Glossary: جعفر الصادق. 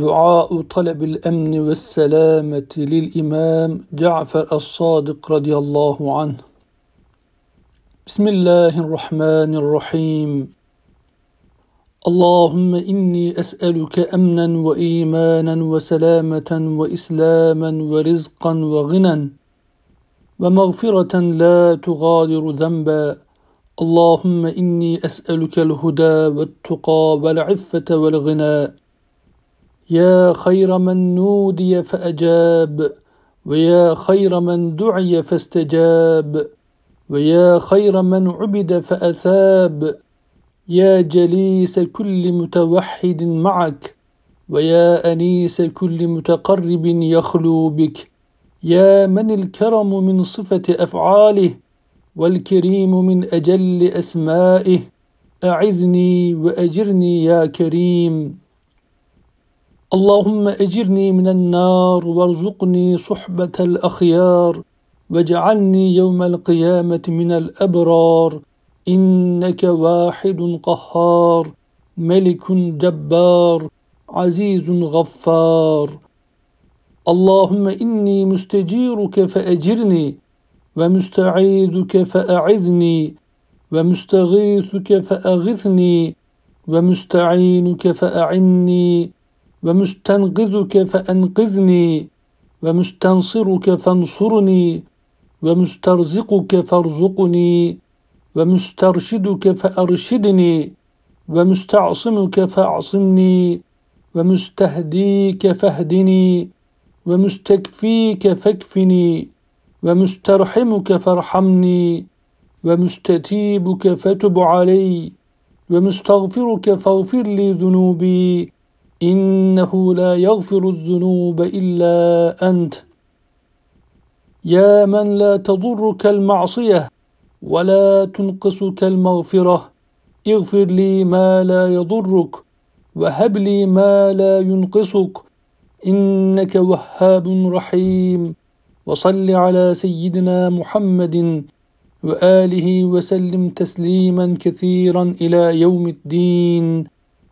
دعاء طلب الأمن والسلامة للإمام جعفر الصادق رضي الله عنه. بسم الله الرحمن الرحيم. اللهم إني أسألك أمنا وإيمانا وسلامة وإسلاما ورزقا وغنى ومغفرة لا تغادر ذنبا. اللهم إني أسألك الهدى والتقى والعفة والغنى. يا خير من نودي فأجاب، ويا خير من دعي فاستجاب، ويا خير من عبد فأثاب، يا جليس كل متوحد معك، ويا أنيس كل متقرب يخلو بك، يا من الكرم من صفة أفعاله والكريم من أجل أسمائه، أعذني وأجرني يا كريم. اللهم أجرني من النار وارزقني صحبة الأخيار واجعلني يوم القيامة من الأبرار. إنك واحد قهار، ملك جبار، عزيز غفار. اللهم إني مستجيرك فأجرني، ومستعيذك فأعذني، ومستغيثك فأغثني، ومستعينك فأعني، ومستنقذك فأنقذني، ومستنصرك فانصرني، ومسترزقك فارزقني، ومسترشدك فأرشدني، ومستعصمك فأعصمني، ومستهديك فاهدني، ومستكفيك فاكفني، ومسترحمك فارحمني، ومستتيبك فتب علي، ومستغفرك فاغفر لي ذنوبي، إنه لا يغفر الذنوب إلا أنت. يا من لا تضرك المعصية ولا تنقصك المغفرة، اغفر لي ما لا يضرك وهب لي ما لا ينقصك، إنك وهاب رحيم. وصل على سيدنا محمد وآله وسلم تسليما كثيرا إلى يوم الدين،